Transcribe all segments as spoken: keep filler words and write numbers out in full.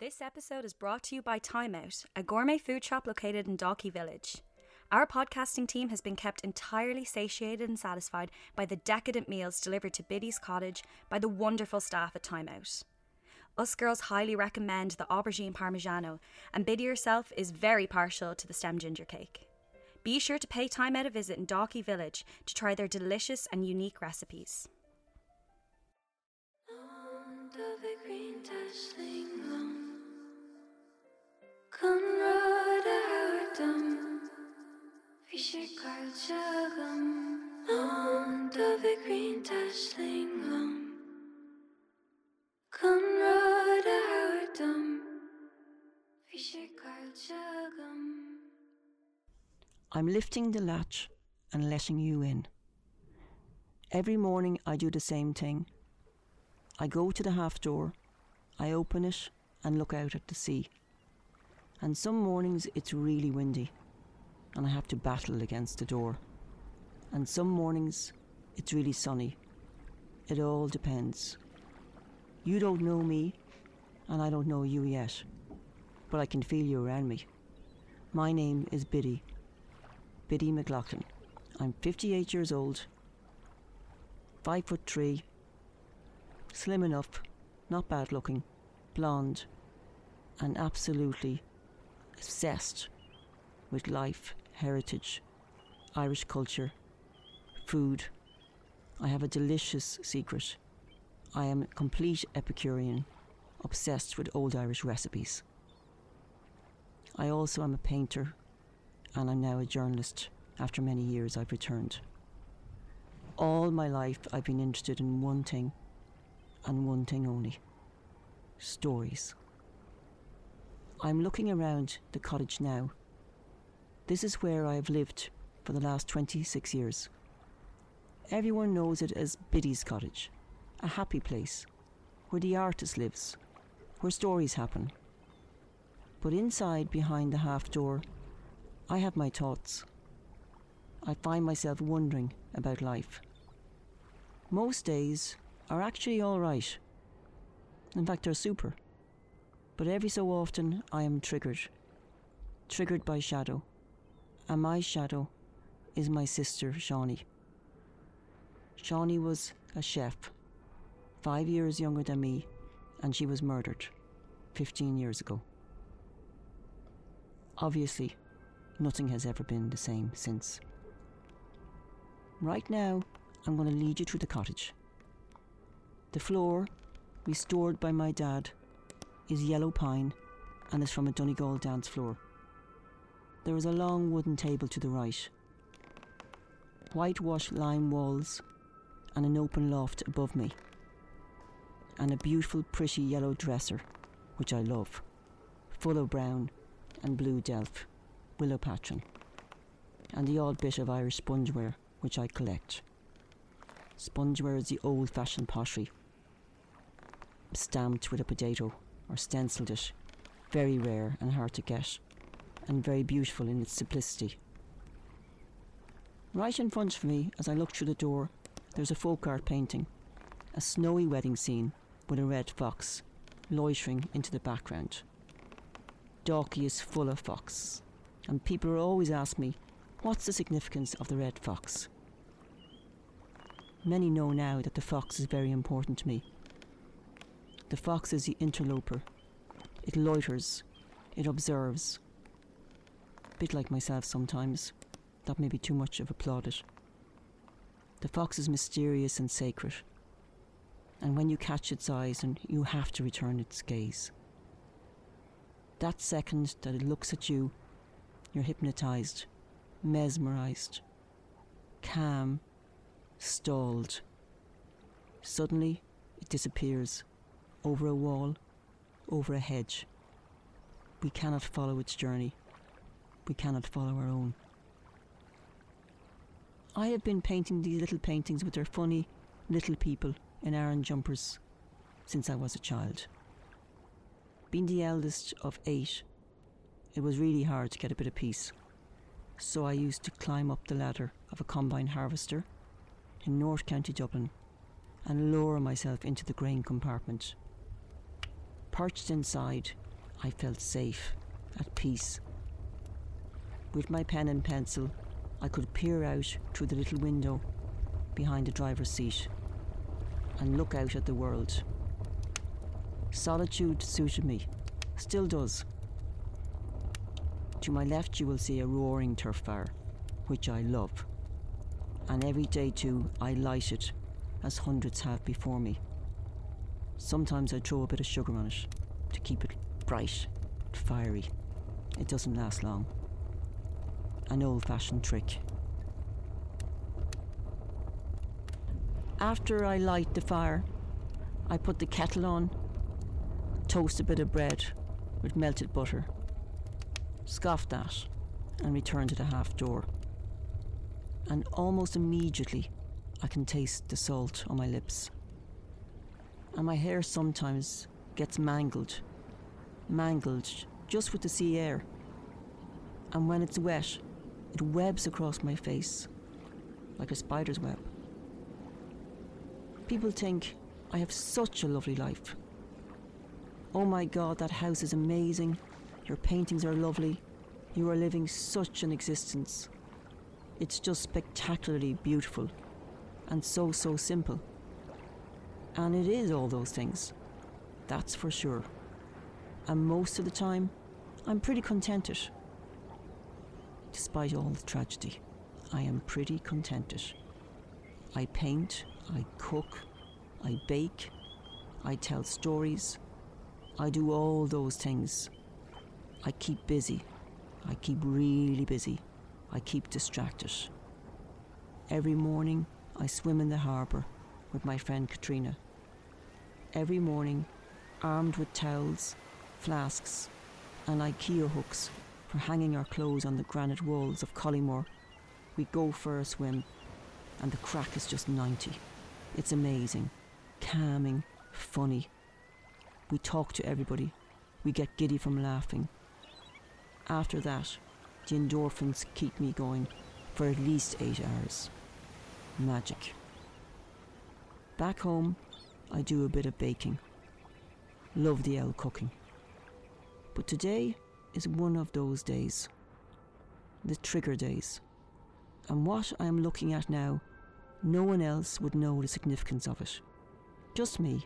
This episode is brought to you by Time Out, a gourmet food shop located in Dalkey Village. Our podcasting team has been kept entirely satiated and satisfied by the decadent meals delivered to Biddy's Cottage by the wonderful staff at Time Out. Us girls highly recommend the aubergine parmigiano, and Biddy herself is very partial to the stem ginger cake. Be sure to pay Time Out a visit in Dalkey Village to try their delicious and unique recipes. I'm lifting the latch and letting you in. Every morning I do the same thing. I go to the half door, I open it and look out at the sea. And some mornings it's really windy, and I have to battle against the door. And some mornings, it's really sunny. It all depends. You don't know me, and I don't know you yet, but I can feel you around me. My name is Biddy, Biddy McLaughlin. I'm fifty-eight years old, five foot three, slim enough, not bad looking, blonde, and absolutely obsessed with life, heritage, Irish culture, food. I have a delicious secret. I am a complete Epicurean, obsessed with old Irish recipes. I also am a painter, and I'm now a journalist. After many years, I've returned. All my life, I've been interested in one thing, and one thing only: stories. I'm looking around the cottage now. This is where I have lived for the last twenty-six years. Everyone knows it as Biddy's Cottage, a happy place where the artist lives, where stories happen. But inside, behind the half door, I have my thoughts. I find myself wondering about life. Most days are actually all right. In fact, they're super. But every so often, I am triggered. Triggered by shadow. And my shadow is my sister, Shawnee. Shawnee was a chef, five years younger than me, and she was murdered fifteen years ago. Obviously, nothing has ever been the same since. Right now, I'm going to lead you through the cottage. The floor, restored by my dad, is yellow pine and is from a Donegal dance floor. There is a long wooden table to the right, whitewashed lime walls, and an open loft above me, and a beautiful, pretty yellow dresser, which I love, full of brown and blue delf, willow patron, and the odd bit of Irish spongeware, which I collect. Spongeware is the old-fashioned pottery, stamped with a potato or stenciled it, very rare and hard to get, and very beautiful in its simplicity. Right in front of me, as I look through the door, there's a folk art painting, a snowy wedding scene with a red fox loitering into the background. Dalkey is full of foxes, and people are always asking me, what's the significance of the red fox? Many know now that the fox is very important to me. The fox is the interloper. It loiters, it observes, a bit like myself sometimes. That may be too much of a plaudit. The fox is mysterious and sacred, and when you catch its eyes, and you have to return its gaze. That second that it looks at you, you're hypnotized, mesmerized, calm, stalled. Suddenly, it disappears over a wall, over a hedge. We cannot follow its journey. We cannot follow our own. I have been painting these little paintings with their funny little people in Aran jumpers since I was a child. Being the eldest of eight, it was really hard to get a bit of peace. So I used to climb up the ladder of a combine harvester in North County Dublin and lower myself into the grain compartment. Perched inside, I felt safe, at peace. With my pen and pencil, I could peer out through the little window behind the driver's seat and look out at the world. Solitude suited me, still does. To my left you will see a roaring turf fire, which I love. And every day too, I light it, as hundreds have before me. Sometimes I throw a bit of sugar on it, to keep it bright, fiery. It doesn't last long. An old-fashioned trick. After I light the fire, I put the kettle on, toast a bit of bread with melted butter, scoffed at, and return to the half door. And almost immediately I can taste the salt on my lips. And my hair sometimes gets mangled, mangled just with the sea air. And when it's wet, it webs across my face like a spider's web. People think I have such a lovely life. Oh my God, that house is amazing. Your paintings are lovely. You are living such an existence. It's just spectacularly beautiful and so, so simple. And it is all those things, that's for sure. And most of the time, I'm pretty contented. Despite all the tragedy, I am pretty contented. I paint, I cook, I bake, I tell stories. I do all those things. I keep busy. I keep really busy. I keep distracted. Every morning I swim in the harbour with my friend Katrina. Every morning, armed with towels, flasks and IKEA hooks for hanging our clothes on the granite walls of Collymore, we go for a swim and the crack is just ninety. It's amazing, calming, funny. We talk to everybody. We get giddy from laughing. After that, the endorphins keep me going for at least eight hours. Magic. Back home, I do a bit of baking. Love the old cooking. But today is one of those days. The trigger days. And what I am looking at now, no one else would know the significance of it. Just me.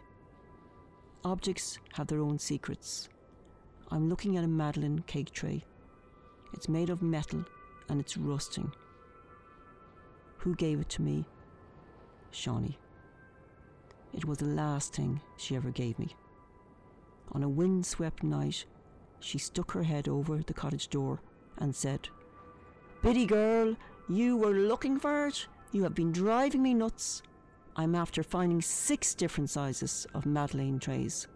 Objects have their own secrets. I'm looking at a madeleine cake tray. It's made of metal and it's rusting. Who gave it to me? Shawnee. It was the last thing she ever gave me. On a windswept night, she stuck her head over the cottage door and said, "Biddy girl, you were looking for it. You have been driving me nuts. I'm after finding six different sizes of madeleine trays."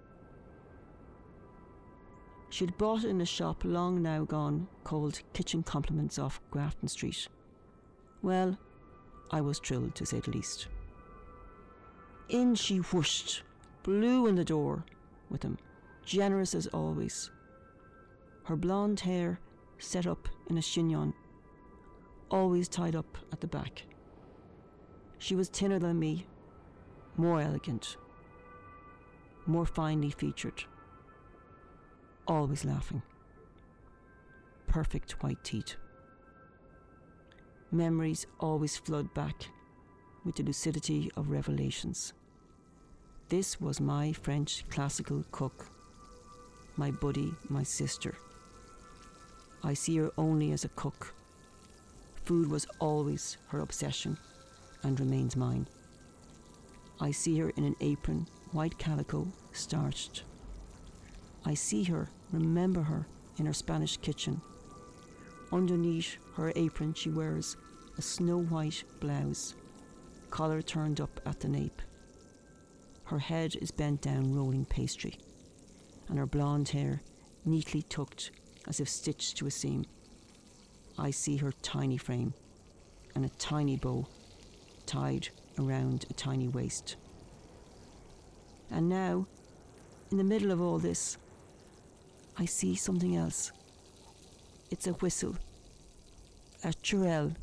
She'd bought it in a shop long now gone called Kitchen Compliments off Grafton Street. Well, I was thrilled to say the least. In she whooshed, blew in the door with them, generous as always. Her blonde hair set up in a chignon, always tied up at the back. She was thinner than me, more elegant, more finely featured. Always laughing. Perfect white teeth. Memories always flood back with the lucidity of revelations. This was my French classical cook, my buddy, my sister. I see her only as a cook. Food was always her obsession and remains mine. I see her in an apron, white calico, starched. I see her, remember her, in her Spanish kitchen. Underneath her apron she wears a snow-white blouse, collar turned up at the nape. Her head is bent down rolling pastry, and her blonde hair neatly tucked as if stitched to a seam. I see her tiny frame and a tiny bow tied around a tiny waist. And now, in the middle of all this, I see something else. It's a whistle. A Siurell.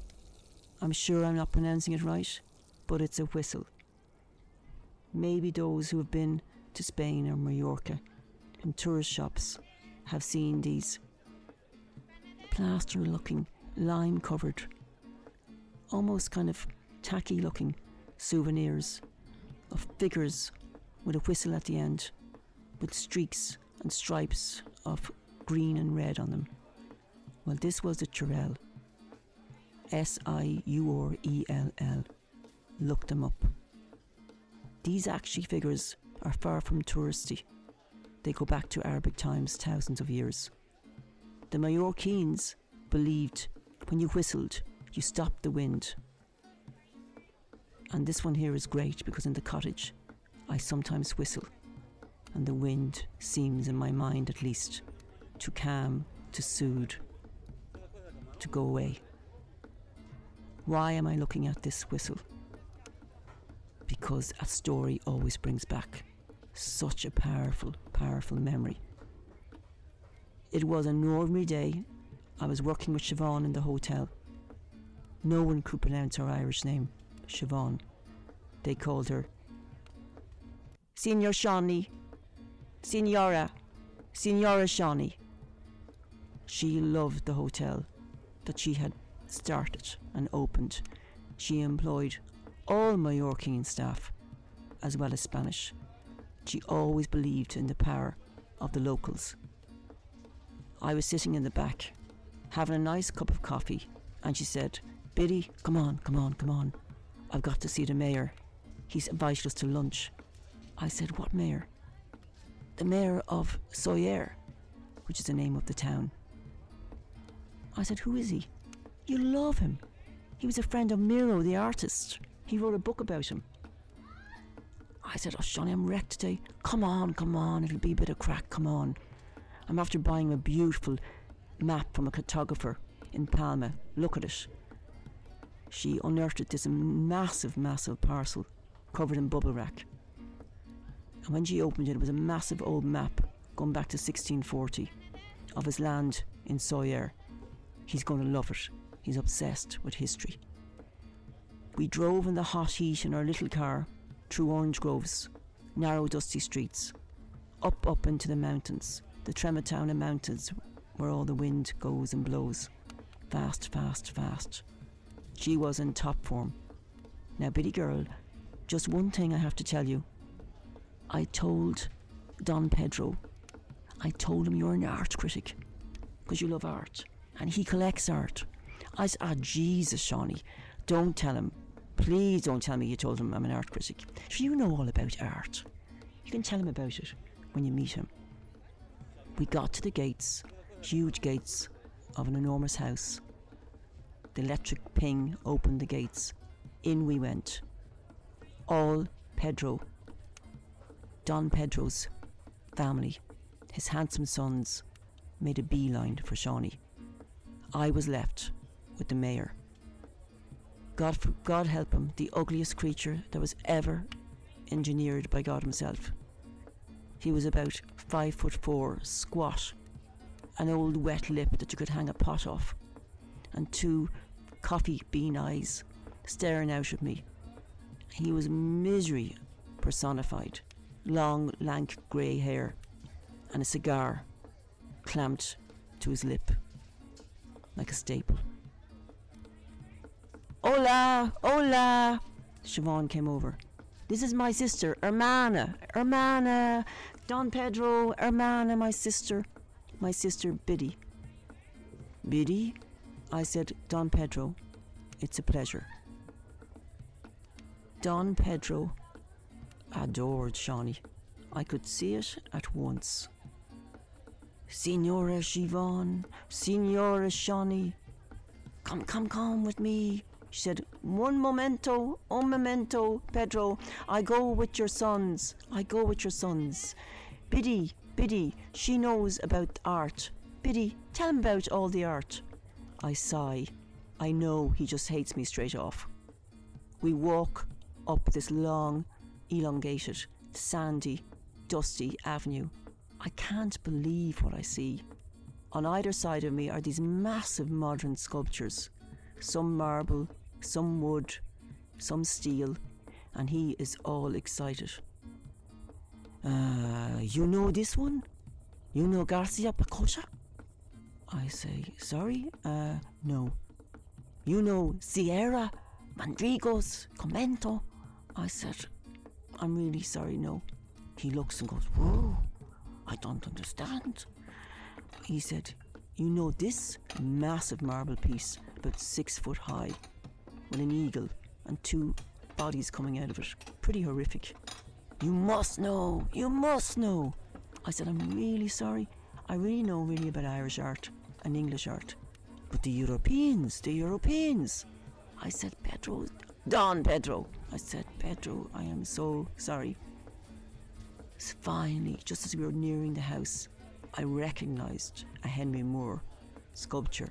I'm sure I'm not pronouncing it right, but it's a whistle. Maybe those who have been to Spain or Mallorca in tourist shops have seen these. Plaster looking, lime covered, almost kind of tacky looking souvenirs of figures with a whistle at the end, with streaks and stripes of green and red on them. Well, this was the Siurell. S I U R E L L. Look them up. These Akshi figures are far from touristy. They go back to Arabic times, thousands of years. The Mallorquíns believed when you whistled, you stopped the wind. And this one here is great because in the cottage, I sometimes whistle. And the wind seems, in my mind at least, to calm, to soothe, to go away. Why am I looking at this whistle? Because a story always brings back such a powerful, powerful memory. It was an ordinary day. I was working with Siobhan in the hotel. No one could pronounce her Irish name, Siobhan. They called her Signor Shawnee, Signora, Signora Shawnee. She loved the hotel that she had started and opened. She employed all Mallorcan staff, as well as Spanish. She always believed in the power of the locals. I was sitting in the back, having a nice cup of coffee, and she said, "Biddy, come on, come on, come on. I've got to see the mayor. He's invited us to lunch." I said, "What mayor?" "The mayor of Sawyer," which is the name of the town. I said, "Who is he?" "You love him. He was a friend of Miro, the artist. He wrote a book about him." I said, "Oh, Shawnee, I'm wrecked today. Come on, come on, it'll be a bit of crack, come on." I'm after buying a beautiful map from a cartographer in Palma. Look at it. She unearthed this massive, massive parcel covered in bubble wrap. And when she opened it, it was a massive old map going back to sixteen forty of his land in Sóller. He's going to love it. He's obsessed with history. We drove in the hot heat in our little car through orange groves, narrow dusty streets, up up into the mountains, the Trematowna mountains where all the wind goes and blows. Fast, fast, fast. She was in top form. Now, Biddy girl, just one thing I have to tell you. I told Don Pedro, I told him you're an art critic because you love art and he collects art. I said, "Ah, oh, Jesus, Shawnee, don't tell him. Please don't tell me you told him I'm an art critic. So you know all about art. You can tell him about it when you meet him." We got to the gates, huge gates of an enormous house. The electric ping opened the gates. In we went. All Pedro. Don Pedro's family, his handsome sons, made a beeline for Shawnee. I was left with the mayor. God, God help him, the ugliest creature that was ever engineered by God himself. He was about five foot four, squat, an old wet lip that you could hang a pot off, and two coffee bean eyes staring out at me. He was misery personified. Long, lank, grey hair and a cigar clamped to his lip like a staple. "Hola, hola," Siobhan came over. "This is my sister, Hermana, Hermana, Don Pedro, Hermana, my sister, my sister Biddy." "Biddy," I said, "Don Pedro, it's a pleasure." Don Pedro adored Shawnee. I could see it at once. "Signora Siobhan, Signora Shawnee, come, come, come with me," she said. "One momento, un momento, Pedro. I go with your sons, I go with your sons. Biddy, Biddy, she knows about art. Biddy, tell him about all the art." I sigh. I know he just hates me straight off. We walk up this long, elongated, sandy, dusty avenue. I can't believe what I see. On either side of me are these massive modern sculptures, some marble, some wood, some steel, and he is all excited. Uh, "you know this one? You know Garcia Pacocha? I say, sorry, uh, no. You know Sierra Mandrigos Comento? I said, I'm really sorry, no. He looks and goes, whoa, I don't understand. He said, you know this massive marble piece, about six foot high, with an eagle and two bodies coming out of it. Pretty horrific. You must know, you must know. I said, I'm really sorry. I really know really about Irish art and English art. But the Europeans, the Europeans. I said, Pedro, Don Pedro. I said, Pedro, I am so sorry. So finally, just as we were nearing the house, I recognised a Henry Moore sculpture.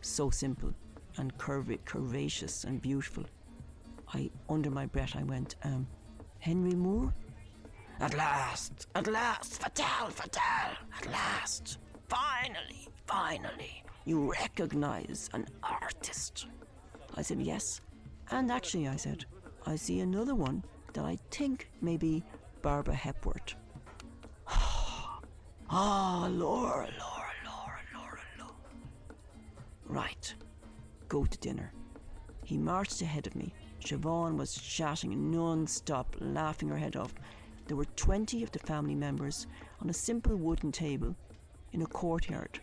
So simple and curvi- curvaceous and beautiful. I, under my breath, I went, um, Henry Moore? At last, at last, fatal, fatal, at last. Finally, finally, you recognise an artist. I said, yes. And actually, I said, I see another one that I think may be Barbara Hepworth. Ah, oh, Laura, Laura, Laura, Laura, Laura. Right, go to dinner. He marched ahead of me. Siobhan was chatting non-stop, laughing her head off. There were twenty of the family members on a simple wooden table in a courtyard.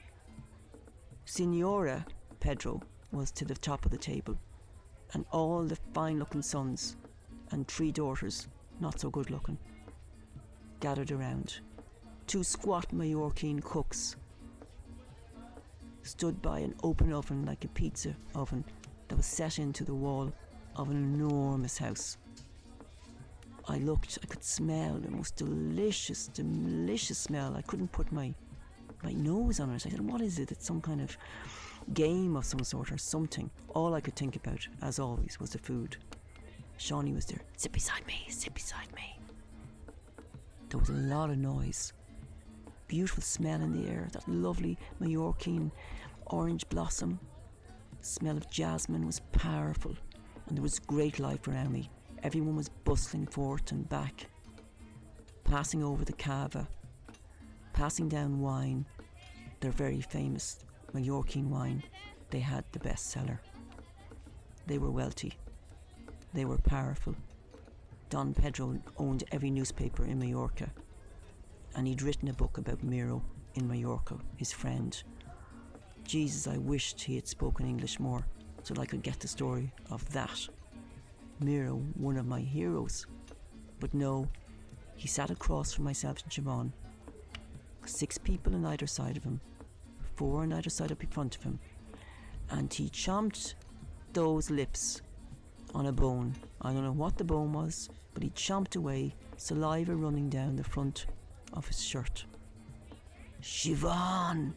Signora Pedro was to the top of the table, and all the fine-looking sons and three daughters, not so good-looking, gathered around. Two squat Mallorquín cooks stood by an open oven like a pizza oven that was set into the wall of an enormous house. I looked, I could smell the most delicious, delicious smell. I couldn't put my my nose on it. I said, what is it? It's some kind of game of some sort or something. All I could think about, as always, was the food. Shawnee was there. Sit beside me, sit beside me. There was a lot of noise. Beautiful smell in the air. That lovely Majorcan orange blossom. The smell of jasmine was powerful. And there was great life around me. Everyone was bustling forth and back, passing over the cava, passing down wine, their very famous Mallorquin wine. They had the best cellar. They were wealthy. They were powerful. Don Pedro owned every newspaper in Mallorca, and he'd written a book about Miro in Mallorca, his friend. Jesus, I wished he had spoken English more so that I could get the story of that. Miro, one of my heroes. But no, he sat across from myself and Siobhan. Six people on either side of him, four on either side up in front of him, and he chomped those lips on a bone. I don't know what the bone was, but he chomped away, saliva running down the front of his shirt. Siobhan!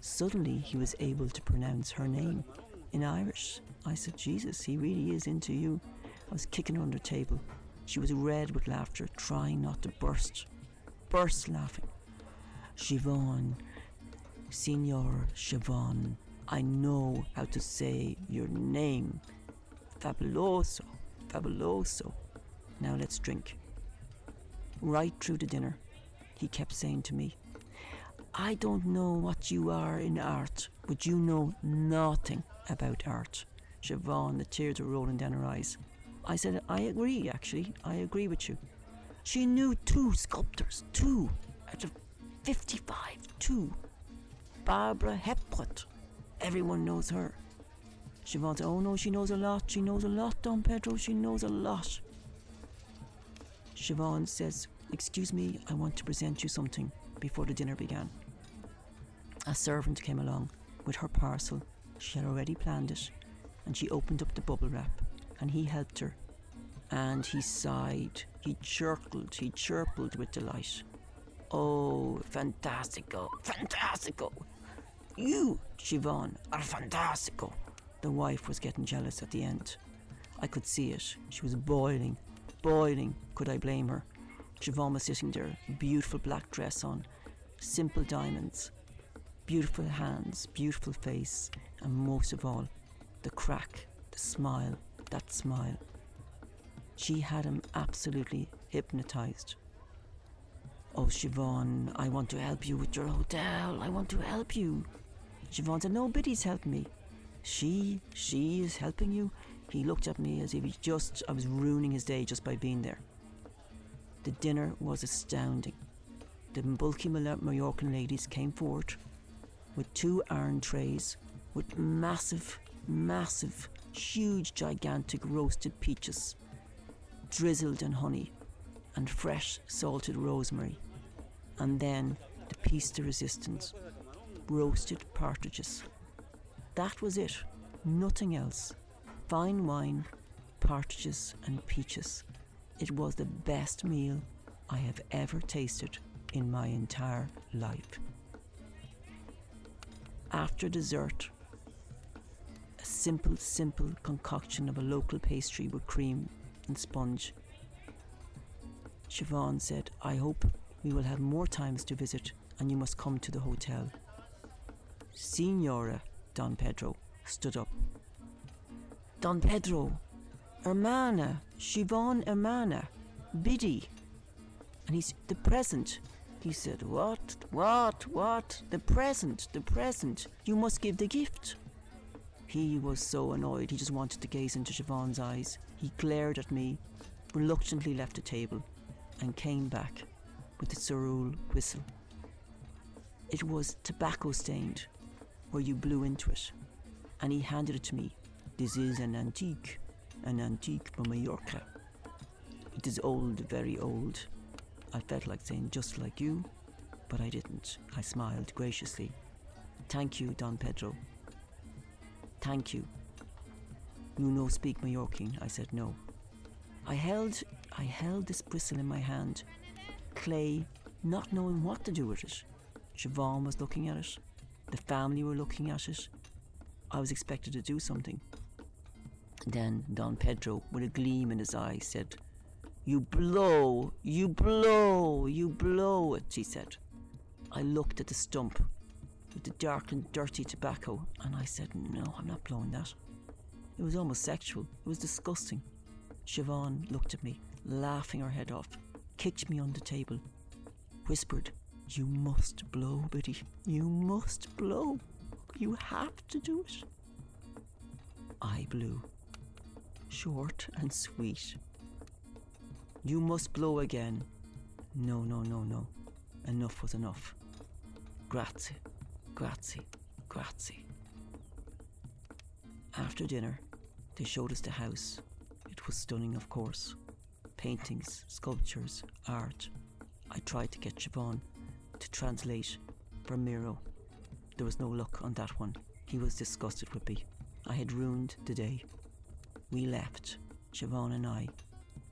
Suddenly he was able to pronounce her name in Irish. I said, Jesus, he really is into you. I was kicking her under the table. She was red with laughter, trying not to burst. Burst laughing. Siobhan, Signor Siobhan, I know how to say your name. Fabuloso, fabuloso. Now let's drink. Right through the dinner, he kept saying to me, I don't know what you are in art, but you know nothing about art. Siobhan, the tears were rolling down her eyes. I said, I agree, actually. I agree with you. She knew two sculptors, two out of fifty-five, two. Barbara Hepworth. Everyone knows her. Siobhan said, oh no, she knows a lot. She knows a lot, Don Pedro. She knows a lot. Siobhan says, excuse me, I want to present you something before the dinner began. A servant came along with her parcel. She had already planned it. And she opened up the bubble wrap, and he helped her. And he sighed, he chortled, he chirpled with delight. Oh, fantastico, fantastico! You, Siobhan, are fantastico! The wife was getting jealous at the end. I could see it. She was boiling, boiling. Could I blame her? Siobhan was sitting there, beautiful black dress on, simple diamonds, beautiful hands, beautiful face, and most of all, the crack, the smile, that smile. She had him absolutely hypnotised. Oh, Siobhan, I want to help you with your hotel. I want to help you. Siobhan said, no, Biddy's helped me. She, she is helping you? He looked at me as if he just, I was ruining his day just by being there. The dinner was astounding. The bulky Mallorcan ladies came forward with two iron trays with massive, massive, huge, gigantic roasted peaches, drizzled in honey and fresh salted rosemary. And then the piece de resistance, roasted partridges. That was it, nothing else. Fine wine, partridges and peaches. It was the best meal I have ever tasted in my entire life. After dessert, a simple, simple concoction of a local pastry with cream and sponge. Siobhan said, I hope we will have more times to visit and you must come to the hotel. Signora, Don Pedro stood up. Don Pedro, Hermana, Siobhan Hermana, Biddy. And he's the present. He said, what, what, what? The present, the present. You must give the gift. He was so annoyed. He just wanted to gaze into Siobhan's eyes. He glared at me, reluctantly left the table and came back with the Siurell whistle. It was tobacco stained where you blew into it. And he handed it to me. This is an antique, an antique from Mallorca. It is old, very old. I felt like saying just like you, but I didn't. I smiled graciously. Thank you, Don Pedro. Thank you. You no speak Mallorquín, I said no. I held, I held this bristle in my hand, clay, not knowing what to do with it. Siobhan was looking at it. The family were looking at it. I was expected to do something. Then Don Pedro, with a gleam in his eye, said, you blow, you blow, you blow it, he said. I looked at the stump with the dark and dirty tobacco and I said, no, I'm not blowing that. It was almost sexual. It was disgusting. Siobhan looked at me, laughing her head off, kicked me on the table, whispered, you must blow, Biddy. You must blow. You have to do it. I blew. Short and sweet. You must blow again. No, no, no, no. Enough was enough. Grazie, grazie, grazie. After dinner, they showed us the house. It was stunning, of course. Paintings, sculptures, art. I tried to get Siobhan to translate for Miro. There was no luck on that one. He was disgusted with me. I had ruined the day. We left, Siobhan and I,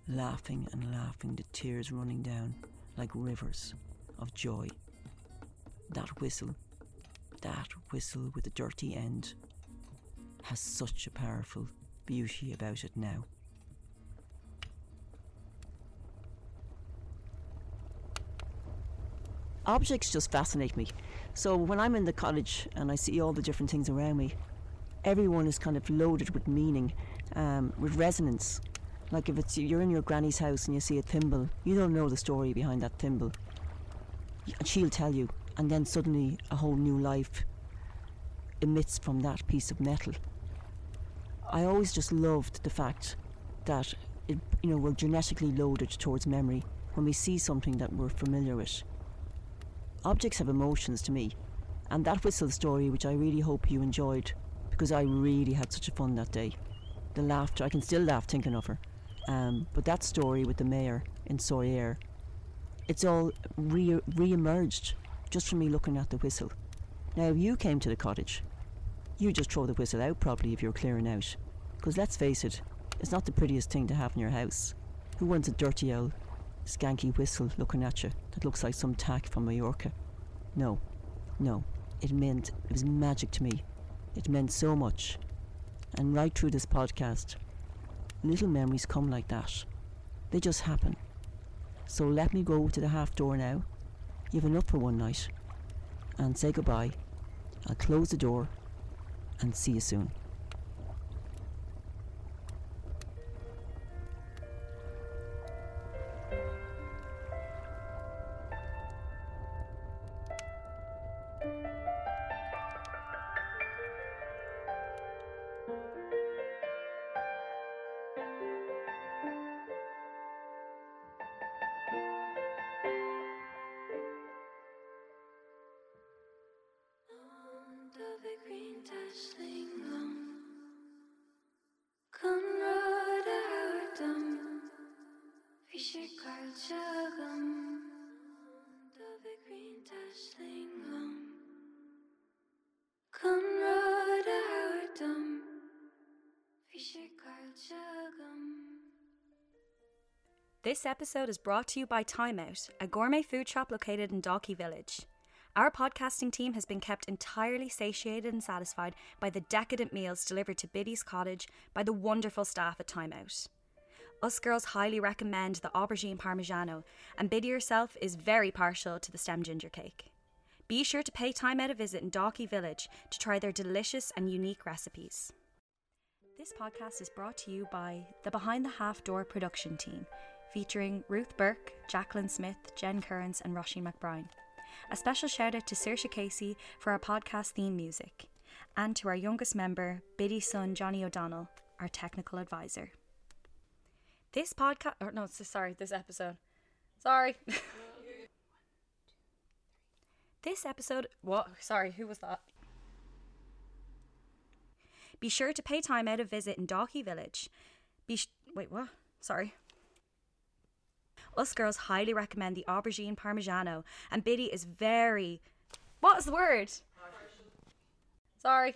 laughing and laughing, the tears running down like rivers of joy. That whistle, that whistle with the dirty end, has such a powerful beauty about it now. Objects just fascinate me. So when I'm in the cottage and I see all the different things around me, everyone is kind of loaded with meaning, um, with resonance. Like if it's you're in your granny's house and you see a thimble, you don't know the story behind that thimble. She'll tell you, and then suddenly a whole new life emits from that piece of metal. I always just loved the fact that it, you know, we're genetically loaded towards memory when we see something that we're familiar with. Objects have emotions to me, and that whistle story, which I really hope you enjoyed, because I really had such a fun that day. The laughter, I can still laugh thinking of her. Um, but that story with the mayor in Sawyer, it's all re- re-emerged just from me looking at the whistle. Now, if you came to the cottage, you just throw the whistle out probably if you're clearing out. Because let's face it, it's not the prettiest thing to have in your house. Who wants a dirty owl, skanky whistle looking at you that looks like some tack from Mallorca? No, no, it meant, it was magic to me. It meant so much. And right through this podcast, little memories come like that. They just happen. So let me go to the half door now. You've enough for one night. And say goodbye. I'll close the door and see you soon. This episode is brought to you by Time Out, a gourmet food shop located in Dalkey Village. Our podcasting team has been kept entirely satiated and satisfied by the decadent meals delivered to Biddy's Cottage by the wonderful staff at Time Out. Us girls highly recommend the aubergine parmigiano, and Biddy herself is very partial to the stem ginger cake. Be sure to pay Time Out a visit in Dalkey Village to try their delicious and unique recipes. This podcast is brought to you by the Behind the Half Door production team, featuring Ruth Burke, Jacqueline Smith, Jen Currents and Roisin McBride. A special shout out to Saoirse Casey for our podcast theme music, and to our youngest member, Biddy's son Johnny O'Donnell, our technical advisor. This podcast, or no, sorry, this episode. Sorry. This episode, what? Sorry, who was that? Be sure to pay Time Out a visit in Dalkey Village. Be sh- Wait, what? Sorry. Us girls highly recommend the aubergine parmigiano, and Biddy is very... What's the word? Sorry.